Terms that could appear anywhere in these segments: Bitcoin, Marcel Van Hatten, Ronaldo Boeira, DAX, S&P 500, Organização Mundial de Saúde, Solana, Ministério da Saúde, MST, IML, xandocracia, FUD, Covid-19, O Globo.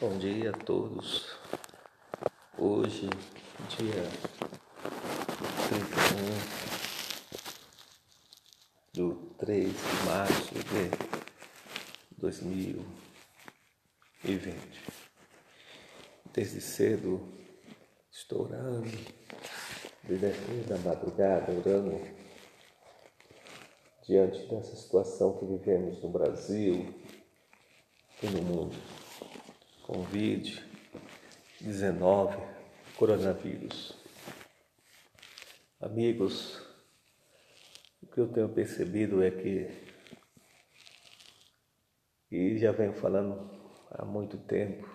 Bom dia a todos. Hoje, dia 31/3/2020. Desde cedo estou orando, desde a madrugada orando diante dessa situação que vivemos no Brasil e no mundo. Covid-19, coronavírus. Amigos, o que eu tenho percebido é que, e já venho falando há muito tempo,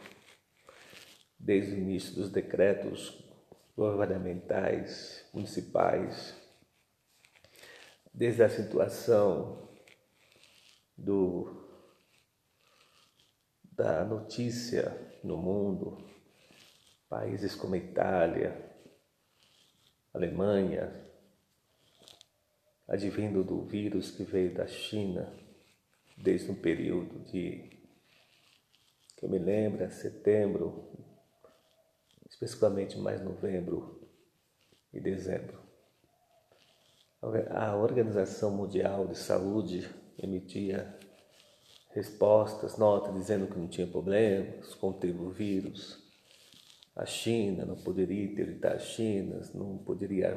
desde o início dos decretos governamentais, municipais, desde a situação da notícia no mundo, países como Itália, Alemanha, advindo do vírus que veio da China desde um período que eu me lembro, setembro, especificamente mais novembro e dezembro. A Organização Mundial de Saúde emitia respostas, notas dizendo que não tinha problemas, conteve o vírus. A China não poderia interditar a China, não poderia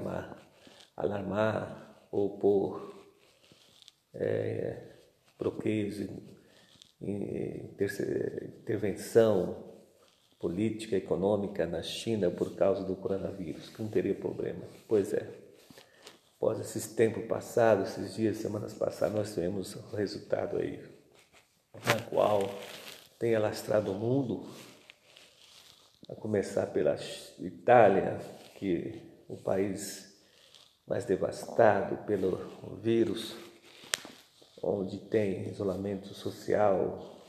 alarmar ou pôr bloqueios, intervenção política, econômica na China por causa do coronavírus, que não teria problema. Pois é, após esses tempos passados, esses dias, semanas passadas, nós tivemos o resultado aí, na qual tem alastrado o mundo, a começar pela Itália, que é o país mais devastado pelo vírus, onde tem isolamento social,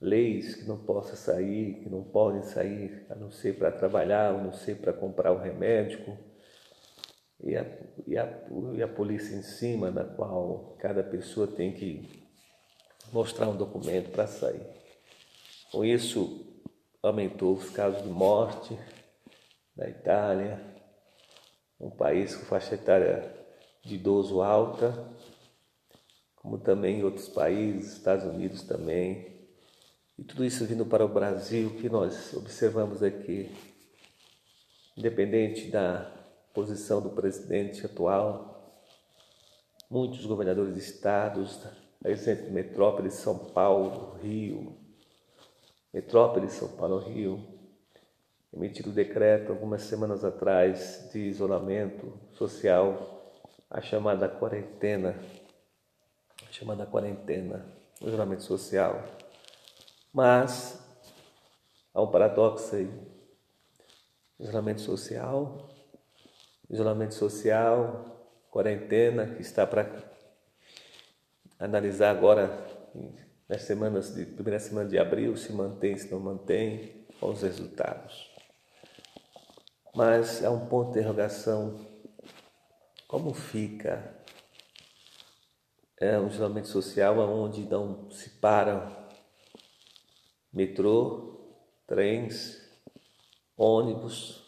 leis que não possa sair, que não podem sair, a não ser para trabalhar, a não ser para comprar o remédio, e a polícia em cima, na qual cada pessoa tem que mostrar um documento para sair. Com isso, aumentou os casos de morte na Itália, um país com faixa etária de idoso alta, como também em outros países, Estados Unidos também. E tudo isso vindo para o Brasil, que nós observamos aqui, independente da posição do presidente atual, muitos governadores de estados, metrópole São Paulo, Rio, emitido o decreto algumas semanas atrás de isolamento social, a chamada quarentena, isolamento social. Mas há um paradoxo aí, isolamento social, quarentena, que está para analisar agora, nas semanas de primeira semana de abril, se mantém, se não mantém, quais os resultados. Mas é um ponto de interrogação: como fica um isolamento social onde não se param metrô, trens, ônibus,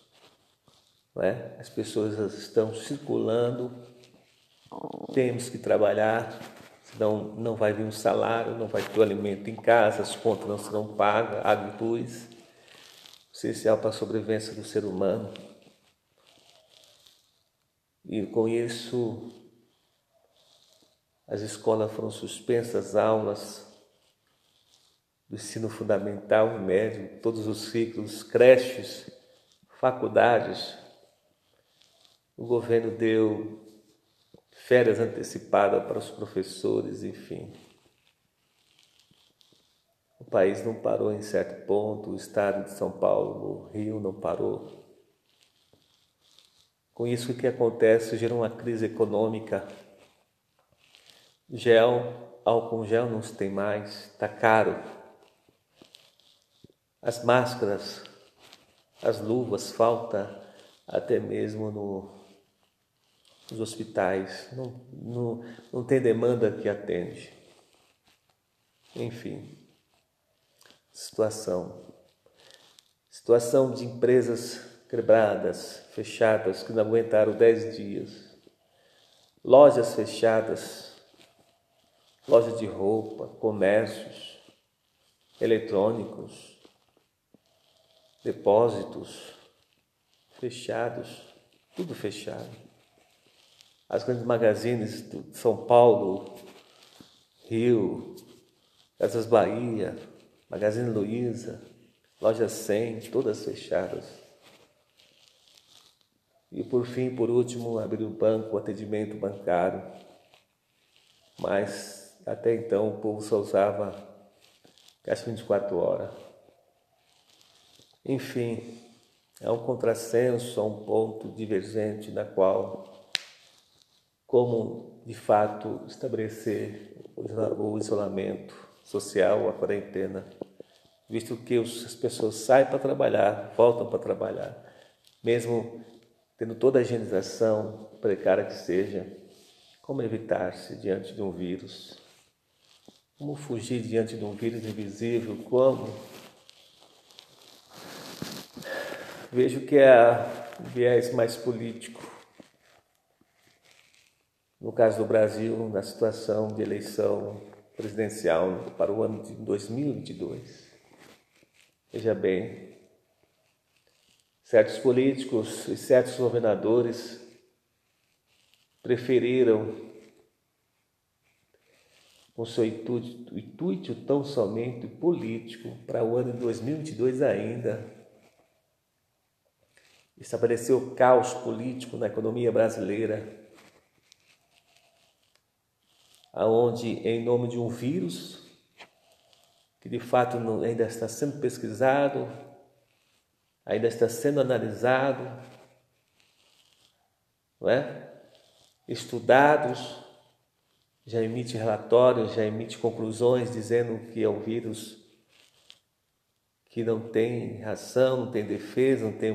né? As pessoas estão circulando, temos que trabalhar. Não vai vir um salário, não vai ter o alimento em casa, as contas não serão pagas, água e luz, essencial para a sobrevivência do ser humano. E com isso, as escolas foram suspensas, as aulas do ensino fundamental e médio, todos os ciclos, creches, faculdades. O governo deu férias antecipadas para os professores, enfim. O país não parou em certo ponto, o estado de São Paulo, o Rio não parou. Com isso, o que acontece? Gera uma crise econômica. Álcool gel não se tem mais, está caro. As máscaras, as luvas, falta até mesmo nos hospitais, não tem demanda que atende. Enfim, situação de empresas quebradas, fechadas, que não aguentaram 10 dias, lojas fechadas, loja de roupa, comércios, eletrônicos, depósitos fechados, tudo fechado. As grandes magazines de São Paulo, Rio, Casas Bahia, Magazine Luiza, Loja 100, todas fechadas. E por último, abriu o banco, o atendimento bancário. Mas até então o povo só usava caixa 24 horas. Enfim, é um contrassenso, é um ponto divergente na qual, como de fato estabelecer o isolamento social, a quarentena, visto que as pessoas saem para trabalhar, voltam para trabalhar, mesmo tendo toda a higienização precária que seja. Como evitar-se diante de um vírus? Como fugir diante de um vírus invisível? Como? Vejo que é um viés mais político. No caso do Brasil, na situação de eleição presidencial para o ano de 2022. Veja bem, certos políticos e certos governadores preferiram, com seu intuito tão somente político, para o ano de 2022 ainda, estabelecer o caos político na economia brasileira, aonde, em nome de um vírus, que de fato ainda está sendo pesquisado, ainda está sendo analisado, não é? Estudados, já emite relatórios, já emite conclusões dizendo que é um vírus que não tem reação, não tem defesa, não tem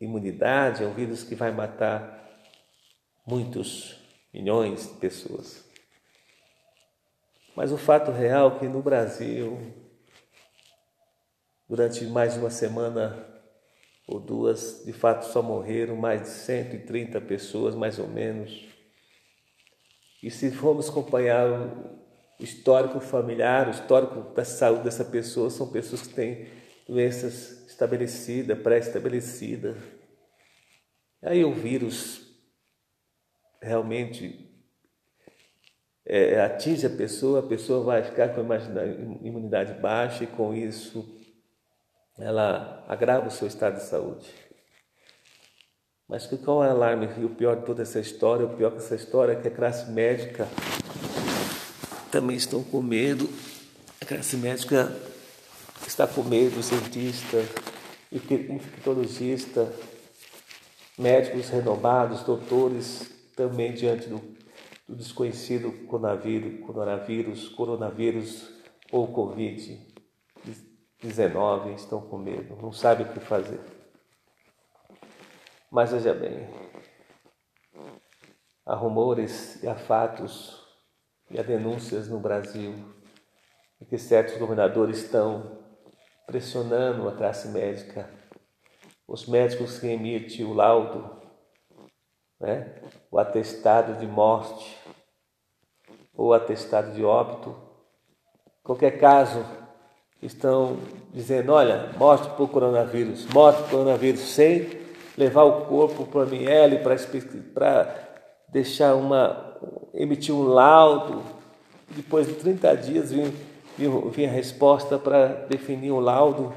imunidade, é um vírus que vai matar muitos milhões de pessoas. Mas o fato real é que no Brasil, durante mais de uma semana ou duas, de fato só morreram mais de 130 pessoas, mais ou menos. E se formos acompanhar o histórico familiar, o histórico da saúde dessa pessoa, são pessoas que têm doenças estabelecidas, pré-estabelecidas. Aí o vírus realmente atinge a pessoa vai ficar com a imunidade baixa e com isso ela agrava o seu estado de saúde. Mas qual é o alarme? E o pior de toda essa história, é que a classe médica também estão com medo. A classe médica está com medo, os cientistas, infectologistas, médicos renomados, doutores, também diante do desconhecido coronavírus ou Covid-19, estão com medo, não sabem o que fazer. Mas veja bem, há rumores e há fatos e há denúncias no Brasil de que certos governadores estão pressionando a classe médica, os médicos que emitem o laudo, né, o atestado de morte ou atestado de óbito, qualquer caso. Estão dizendo, olha, morte por coronavírus, sem levar o corpo para o IML, para deixar emitir um laudo. Depois de 30 dias vinha a resposta para definir o laudo,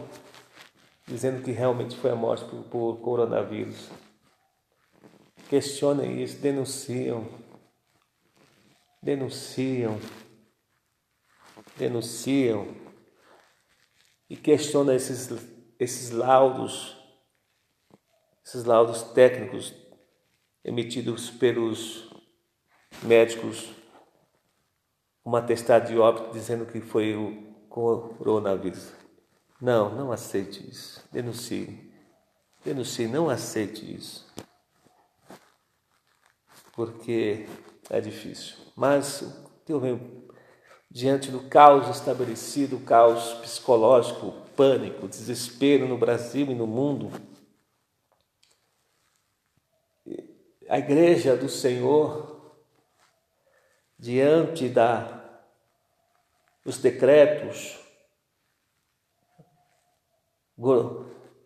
dizendo que realmente foi a morte por coronavírus. Questionem isso, denunciam. E questiona esses laudos técnicos emitidos pelos médicos, um atestado de óbito dizendo que foi o coronavírus. Não aceite isso. Denuncie, não aceite isso. Porque é difícil. Mas o que eu venho diante do caos estabelecido, o caos psicológico, o pânico, o desespero no Brasil e no mundo, a Igreja do Senhor, diante dos decretos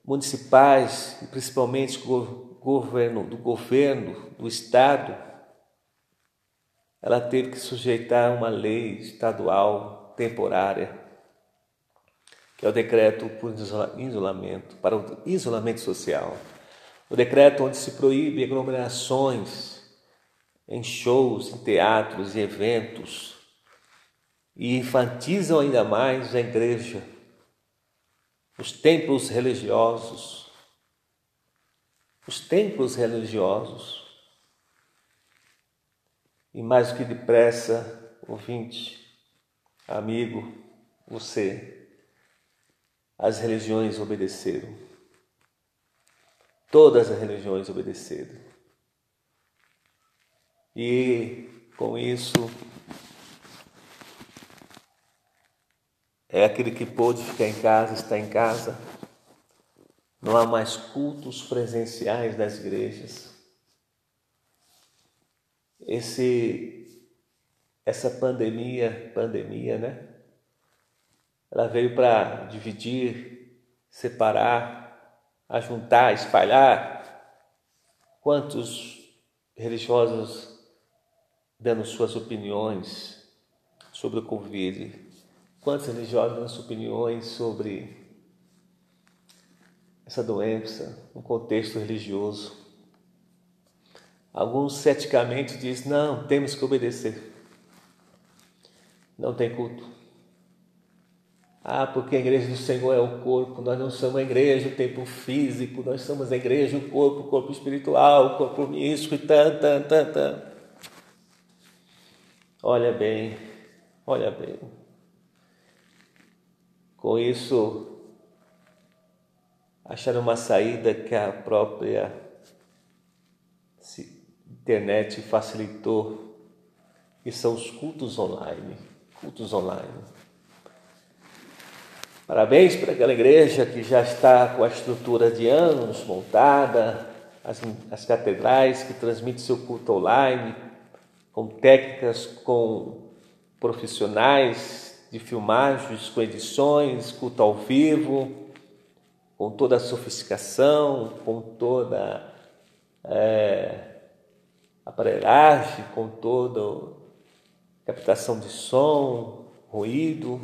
municipais e principalmente do governo, do Estado, ela teve que sujeitar uma lei estadual temporária, que é o decreto por isolamento, para o isolamento social. O decreto onde se proíbe aglomerações em shows, em teatros e eventos, e enfatizam ainda mais a igreja, os templos religiosos. Os templos religiosos. E mais do que depressa, ouvinte, amigo, você, as religiões obedeceram. Todas as religiões obedeceram. E com isso, é aquele que pôde ficar em casa, está em casa. Não há mais cultos presenciais das igrejas. Essa pandemia, né? Ela veio para dividir, separar, ajuntar, espalhar. Quantos religiosos dando suas opiniões sobre o Covid? Quantos religiosos dando suas opiniões sobre essa doença no contexto religioso? Alguns ceticamente dizem, não, temos que obedecer. Não tem culto. Ah, porque a igreja do Senhor é o corpo, nós não somos a igreja, o tempo físico, nós somos a igreja, o corpo espiritual, o corpo místico e tan. Olha bem. Com isso, acharam uma saída que a própria internet facilitou, que são os cultos online. Parabéns para aquela igreja que já está com a estrutura de anos montada, as catedrais que transmitem seu culto online, com técnicas, com profissionais de filmagens, com edições, culto ao vivo, com toda a sofisticação, com toda a aparelhagem, com toda a captação de som, ruído.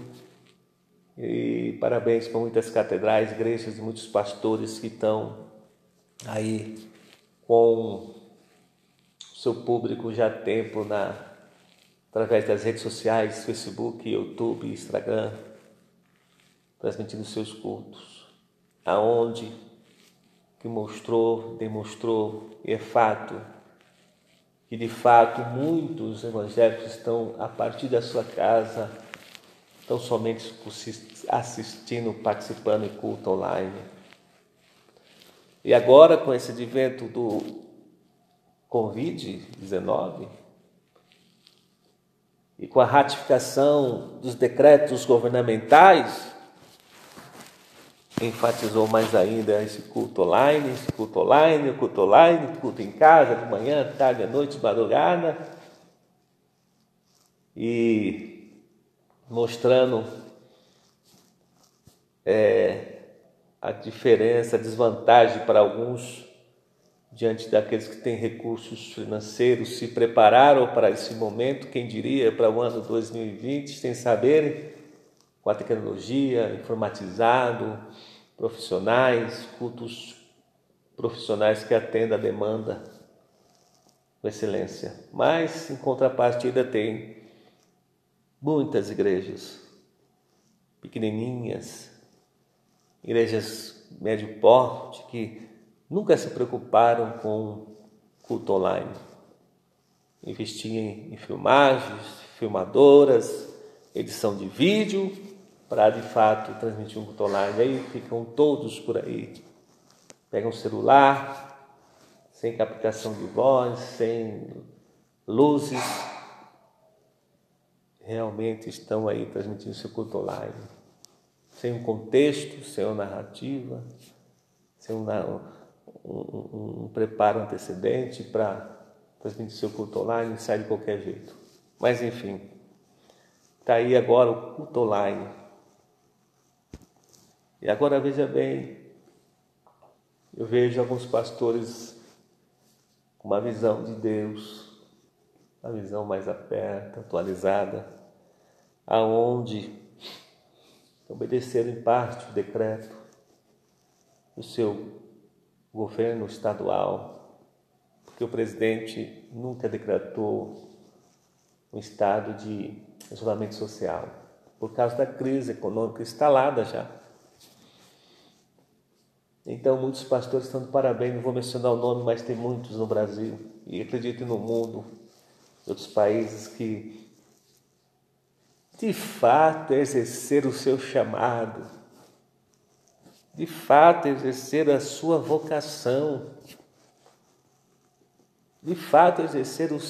E parabéns para muitas catedrais, igrejas e muitos pastores que estão aí com seu público já há tempo através das redes sociais, Facebook, YouTube, Instagram, transmitindo seus cultos. Aonde que demonstrou, e é fato, que de fato muitos evangélicos estão a partir da sua casa, estão somente assistindo, participando em culto online. E agora, com esse advento do Covid-19 e com a ratificação dos decretos governamentais, enfatizou mais ainda esse culto online, culto em casa, de manhã, tarde, à noite, madrugada. E mostrando a diferença, a desvantagem para alguns diante daqueles que têm recursos financeiros, se prepararam para esse momento, quem diria, para o ano 2020, sem saberem, com a tecnologia, informatizado, profissionais, cultos profissionais que atendam a demanda com excelência. Mas, em contrapartida, tem muitas igrejas pequenininhas, igrejas médio porte, que nunca se preocuparam com culto online. Investiam em filmagens, filmadoras, edição de vídeo, para de fato transmitir um culto online. Aí ficam todos por aí. Pegam o celular, sem captação de voz, sem luzes, realmente estão aí transmitindo seu culto online, sem um contexto, sem uma narrativa, sem um preparo antecedente para transmitir seu culto online, e sai de qualquer jeito. Mas enfim, está aí agora o culto online. E agora veja bem, eu vejo alguns pastores com uma visão de Deus, uma visão mais aberta, atualizada, aonde obedeceram em parte o decreto do seu governo estadual, porque o presidente nunca decretou um estado de isolamento social, por causa da crise econômica instalada já. Então, muitos pastores estão de parabéns, não vou mencionar o nome, mas tem muitos no Brasil e acredito no mundo, outros países que, de fato, exerceram o seu chamado, de fato, exerceram a sua vocação, de fato, exerceram o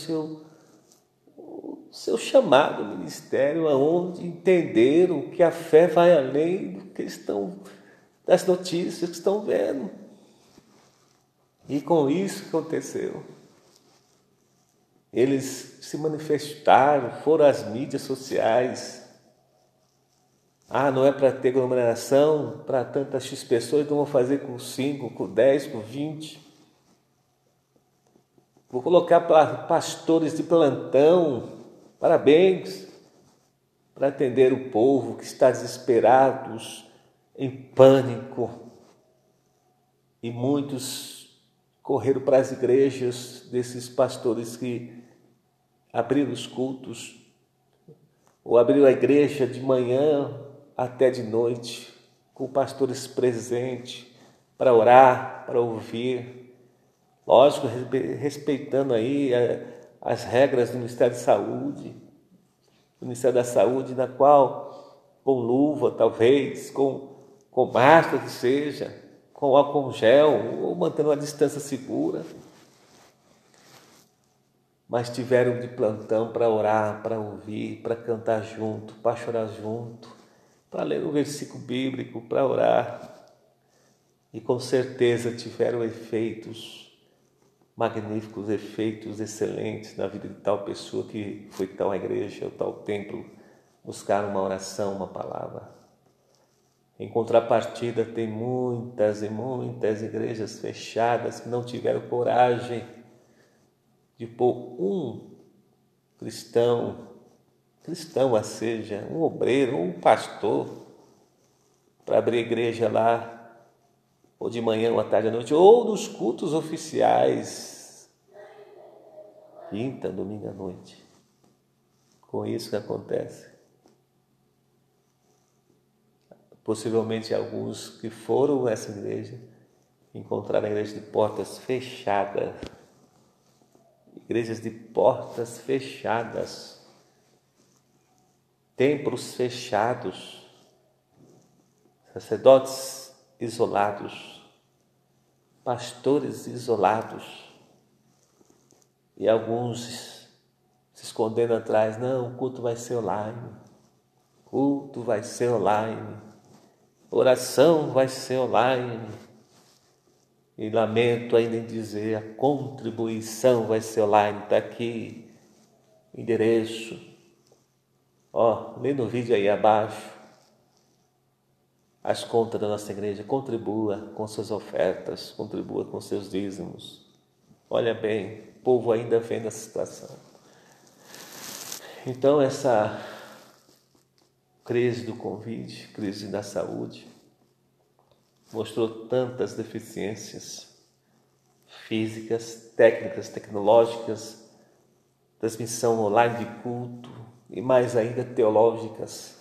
seu chamado, o ministério, aonde entenderam que a fé vai além do que estão das notícias que estão vendo. E com isso que aconteceu, eles se manifestaram, foram às mídias sociais. Ah, não é para ter aglomeração, para tantas X pessoas, então vou fazer com 5, com 10, com 20. Vou colocar pastores de plantão, parabéns, para atender o povo que está desesperado, em pânico, e muitos correram para as igrejas desses pastores que abriram os cultos, ou abriram a igreja de manhã até de noite, com pastores presentes, para orar, para ouvir, lógico, respeitando aí as regras do Ministério da Saúde, na qual, com luva talvez, com máscara que seja, com álcool gel, ou mantendo uma distância segura. Mas tiveram de plantão para orar, para ouvir, para cantar junto, para chorar junto, para ler um versículo bíblico, para orar. E com certeza tiveram efeitos magníficos, efeitos excelentes na vida de tal pessoa que foi tal igreja ou tal templo buscar uma oração, uma palavra. Em contrapartida, tem muitas e muitas igrejas fechadas que não tiveram coragem de pôr um cristão seja, um obreiro, um pastor, para abrir igreja lá, ou de manhã, ou à tarde, à noite, ou nos cultos oficiais, quinta, domingo à noite. Com isso que acontece. Possivelmente alguns que foram a essa igreja encontraram a igreja de portas fechadas. Igrejas de portas fechadas. Templos fechados. Sacerdotes isolados. Pastores isolados. E alguns se escondendo atrás. Não, o culto vai ser online. O culto vai ser online. Oração vai ser online. E lamento ainda em dizer, a contribuição vai ser online. Está aqui o endereço. Lê no vídeo aí abaixo as contas da nossa igreja. Contribua com suas ofertas, contribua com seus dízimos. Olha bem, o povo ainda vendo essa situação. Então, essa crise do Covid, crise da saúde, mostrou tantas deficiências físicas, técnicas, tecnológicas, transmissão online de culto e mais ainda teológicas,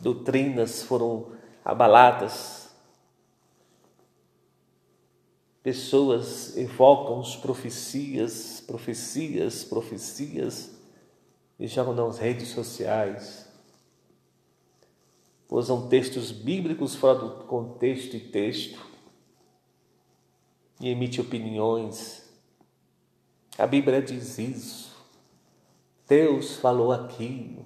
doutrinas foram abaladas, pessoas evocam as profecias, e jogam nas redes sociais, usam textos bíblicos fora do contexto e texto, e emite opiniões. A Bíblia diz isso, Deus falou aqui,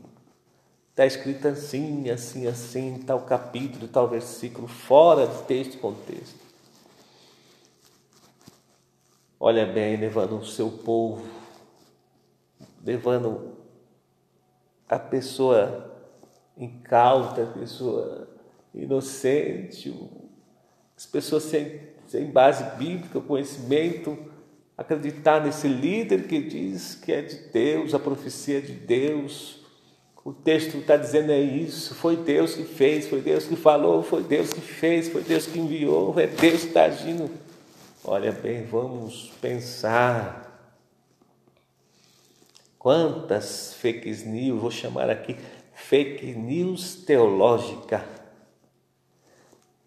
está escrito assim, assim, assim, tal capítulo, tal versículo, fora de texto e contexto. Olha bem, levando o seu povo, levando a pessoa incauta, a pessoa inocente, as pessoas sem base bíblica, conhecimento, acreditar nesse líder que diz que é de Deus, a profecia é de Deus, o texto está dizendo é isso, foi Deus que fez, foi Deus que falou, foi Deus que fez, foi Deus que enviou, é Deus que está agindo. Olha bem, vamos pensar. Quantas fake news, vou chamar aqui, fake news teológica.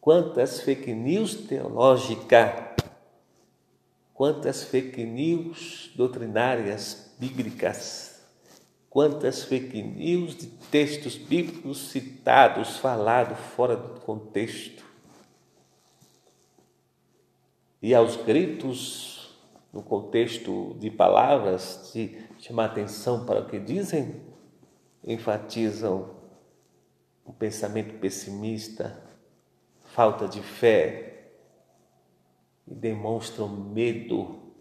Quantas fake news teológica. Quantas fake news doutrinárias bíblicas. Quantas fake news de textos bíblicos citados, falados fora do contexto. E aos gritos, no contexto de palavras, de chamar atenção para o que dizem, enfatizam o pensamento pessimista, falta de fé, e demonstram medo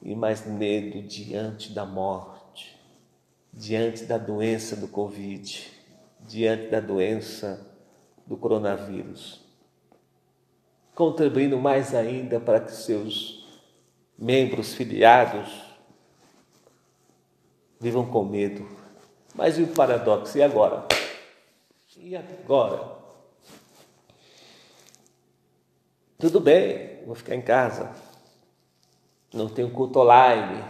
e mais medo diante da morte. Diante da doença do Covid, diante da doença do coronavírus, contribuindo mais ainda para que seus membros filiados vivam com medo. Mas e o paradoxo? E agora? E agora? Tudo bem, vou ficar em casa. Não tenho culto online.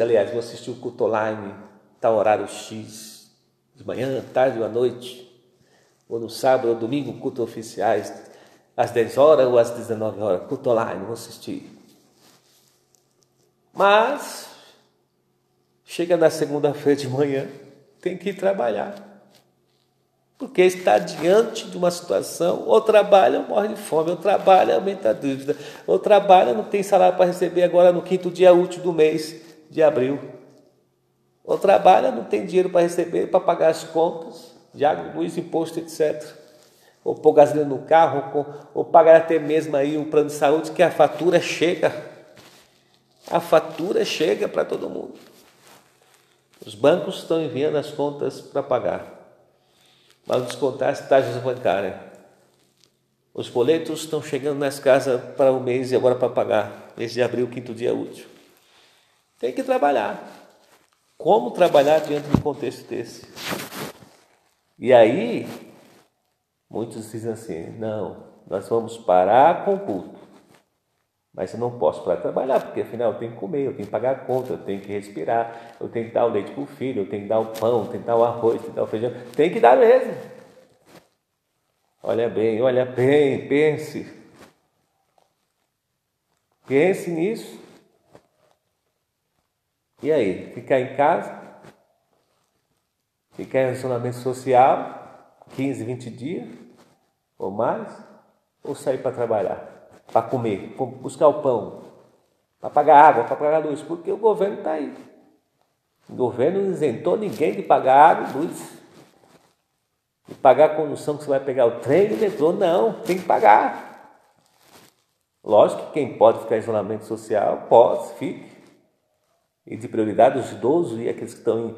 Aliás, vou assistir o culto online, tal horário X, de manhã, tarde ou à noite, ou no sábado ou domingo, culto oficiais, às 10 horas ou às 19 horas, culto online, vou assistir. Mas, chega na segunda-feira de manhã, tem que ir trabalhar, porque está diante de uma situação, ou trabalha ou morre de fome, ou trabalha aumenta a dívida, ou trabalha não tem salário para receber agora no quinto dia útil do mês, de abril, ou trabalha, não tem dinheiro para receber, para pagar as contas de água, luz, imposto, etc. Ou pôr gasolina no carro, ou pagar até mesmo aí um plano de saúde, que a fatura chega. A fatura chega para todo mundo. Os bancos estão enviando as contas para pagar, para descontar as taxas bancárias. Os boletos estão chegando nas casas para o mês e agora para pagar, mês de abril, quinto dia útil. Tem que trabalhar. Como trabalhar diante de um contexto desse? E aí, muitos dizem assim, não, nós vamos parar com o culto. Mas eu não posso parar de trabalhar, porque afinal eu tenho que comer, eu tenho que pagar a conta, eu tenho que respirar, eu tenho que dar o leite para o filho, eu tenho que dar o pão, eu tenho que dar o arroz, eu tenho que dar o feijão. Tem que dar mesmo. Olha bem, pense. Pense nisso. E aí, ficar em casa, ficar em isolamento social, 15, 20 dias ou mais, ou sair para trabalhar, para comer, para buscar o pão, para pagar água, para pagar luz, porque o governo está aí. O governo não isentou ninguém de pagar água e luz, de pagar a condução que você vai pegar o trem e o metrô, não, tem que pagar. Lógico que quem pode ficar em isolamento social, pode, fique. E de prioridade os idosos e aqueles que estão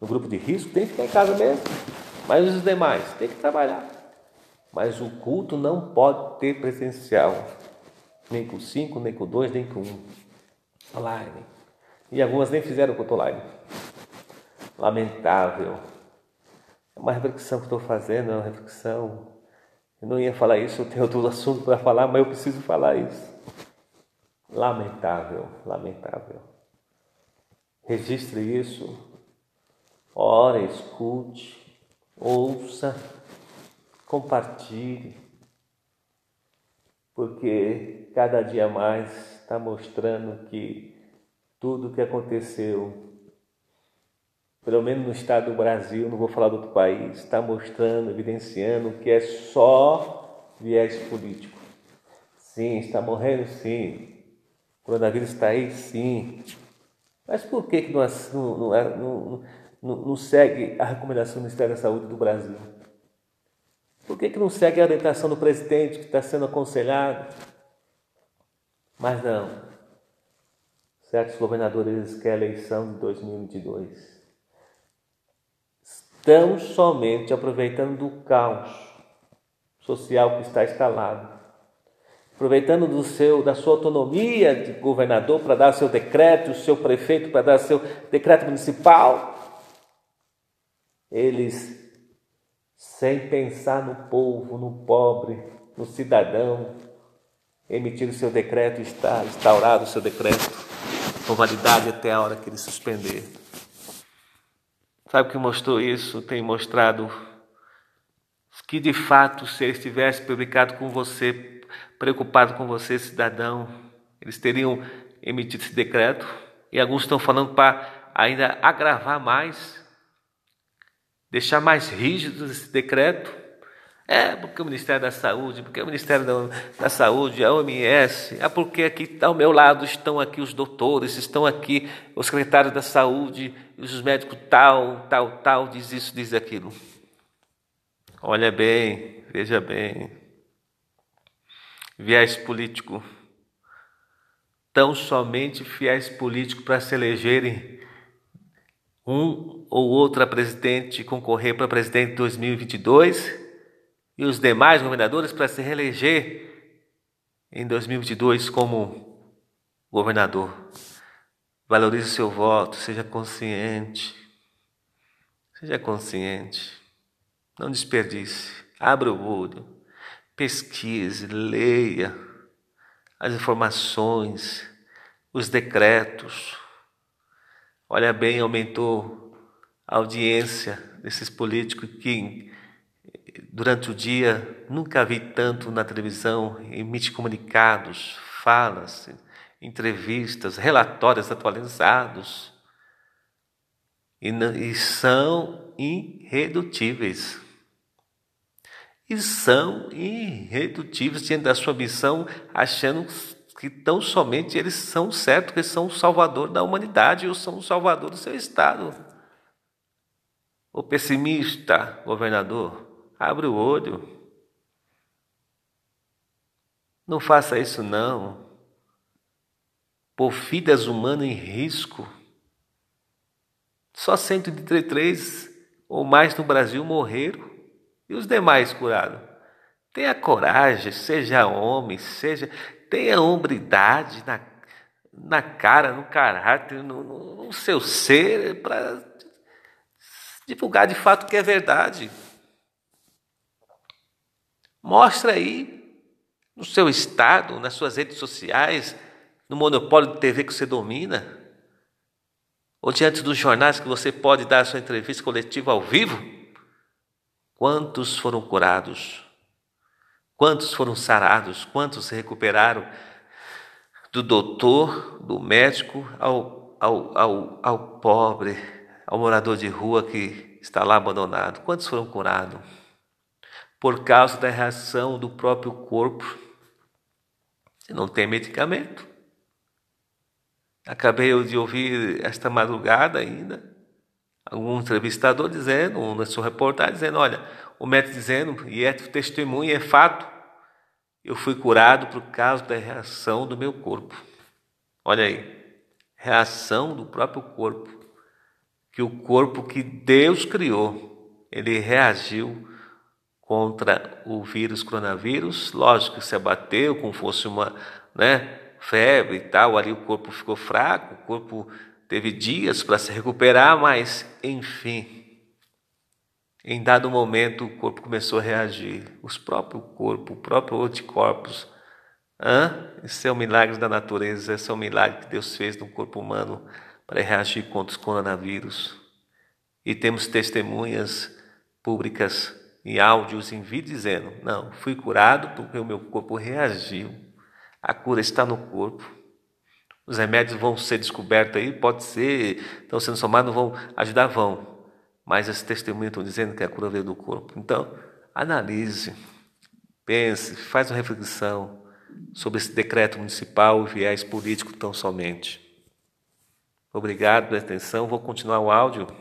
no grupo de risco tem que ficar em casa mesmo, mas os demais tem que trabalhar. Mas o culto não pode ter presencial, nem com 5, nem com 2, nem com 1 online. E algumas nem fizeram culto online. Lamentável. É uma reflexão que estou fazendo, é uma reflexão. Eu não ia falar isso, eu tenho outro assunto para falar, mas eu preciso falar isso. Lamentável, lamentável. Registre isso. Ore, escute, ouça, compartilhe. Porque cada dia mais está mostrando que tudo o que aconteceu, pelo menos no estado do Brasil, não vou falar do outro país, está mostrando, evidenciando que é só viés político. Sim, está morrendo, sim. O coronavírus está aí, sim. Mas por que nós não segue a recomendação do Ministério da Saúde do Brasil? Por que não segue a orientação do presidente que está sendo aconselhado? Mas não. Certos governadores querem a eleição de 2022. Estão somente aproveitando do caos social que está instalado, aproveitando da sua autonomia de governador para dar seu decreto, o seu prefeito para dar seu decreto municipal. Eles, sem pensar no povo, no pobre, no cidadão, emitiram o seu decreto e está instaurado o seu decreto com validade até a hora que ele suspender. Sabe o que mostrou isso? Tem mostrado que, de fato, se eles tivessem preocupado com você, cidadão, eles teriam emitido esse decreto. E alguns estão falando para ainda agravar mais, deixar mais rígido esse decreto. Porque o Ministério da Saúde, porque o Ministério da Saúde, a OMS, porque aqui ao meu lado estão aqui os doutores, estão aqui os secretários da saúde, os médicos tal, diz isso, diz aquilo. Olha bem, veja bem. Viés político. Tão somente viés político para se elegerem um ou outro presidente, concorrer para presidente em 2022, e os demais governadores para se reeleger em 2022 como governador. Valorize seu voto, seja consciente. Seja consciente. Não desperdice. Abra o olho. Pesquise, leia as informações, os decretos. Olha bem, aumentou a audiência desses políticos que durante o dia nunca vi tanto na televisão, emite comunicados, falas, entrevistas, relatórios atualizados e são irredutíveis. E são irredutíveis diante da sua missão, achando que tão somente eles são certos, que são o salvador da humanidade ou são o salvador do seu estado. O pessimista governador, abre o olho. Não faça isso, não. Por vidas humanas em risco. Só 133 ou mais no Brasil morreram e os demais curaram. Tenha coragem, seja homem, tenha hombridade na cara, no caráter, no seu ser, para divulgar de fato o que é verdade. Mostra aí no seu estado, nas suas redes sociais, no monopólio de TV que você domina, ou diante dos jornais que você pode dar a sua entrevista coletiva ao vivo. Quantos foram curados? Quantos foram sarados? Quantos se recuperaram do doutor, do médico, ao pobre, ao morador de rua que está lá abandonado? Quantos foram curados? Por causa da reação do próprio corpo. Você não tem medicamento. Acabei de ouvir esta madrugada ainda algum entrevistador dizendo, na sua reportagem, dizendo: olha, o médico dizendo, e é testemunho, é fato, eu fui curado por causa da reação do meu corpo. Olha aí, reação do próprio corpo. Que o corpo que Deus criou, ele reagiu contra o vírus, coronavírus. Lógico que se abateu, como fosse uma febre e tal, ali o corpo ficou fraco, o corpo teve dias para se recuperar, mas enfim, em dado momento o corpo começou a reagir, o próprio anticorpos. Esse é o milagre da natureza, esse é o milagre que Deus fez no corpo humano para reagir contra os coronavírus. E temos testemunhas públicas em áudios, em vídeo, dizendo: não, fui curado porque o meu corpo reagiu. A cura está no corpo. Os remédios vão ser descobertos aí, pode ser, estão sendo somados, não vão ajudar, vão. Mas esses testemunhos estão dizendo que a cura veio do corpo. Então, analise, pense, faz uma reflexão sobre esse decreto municipal e viés político tão somente. Obrigado pela atenção. Vou continuar o áudio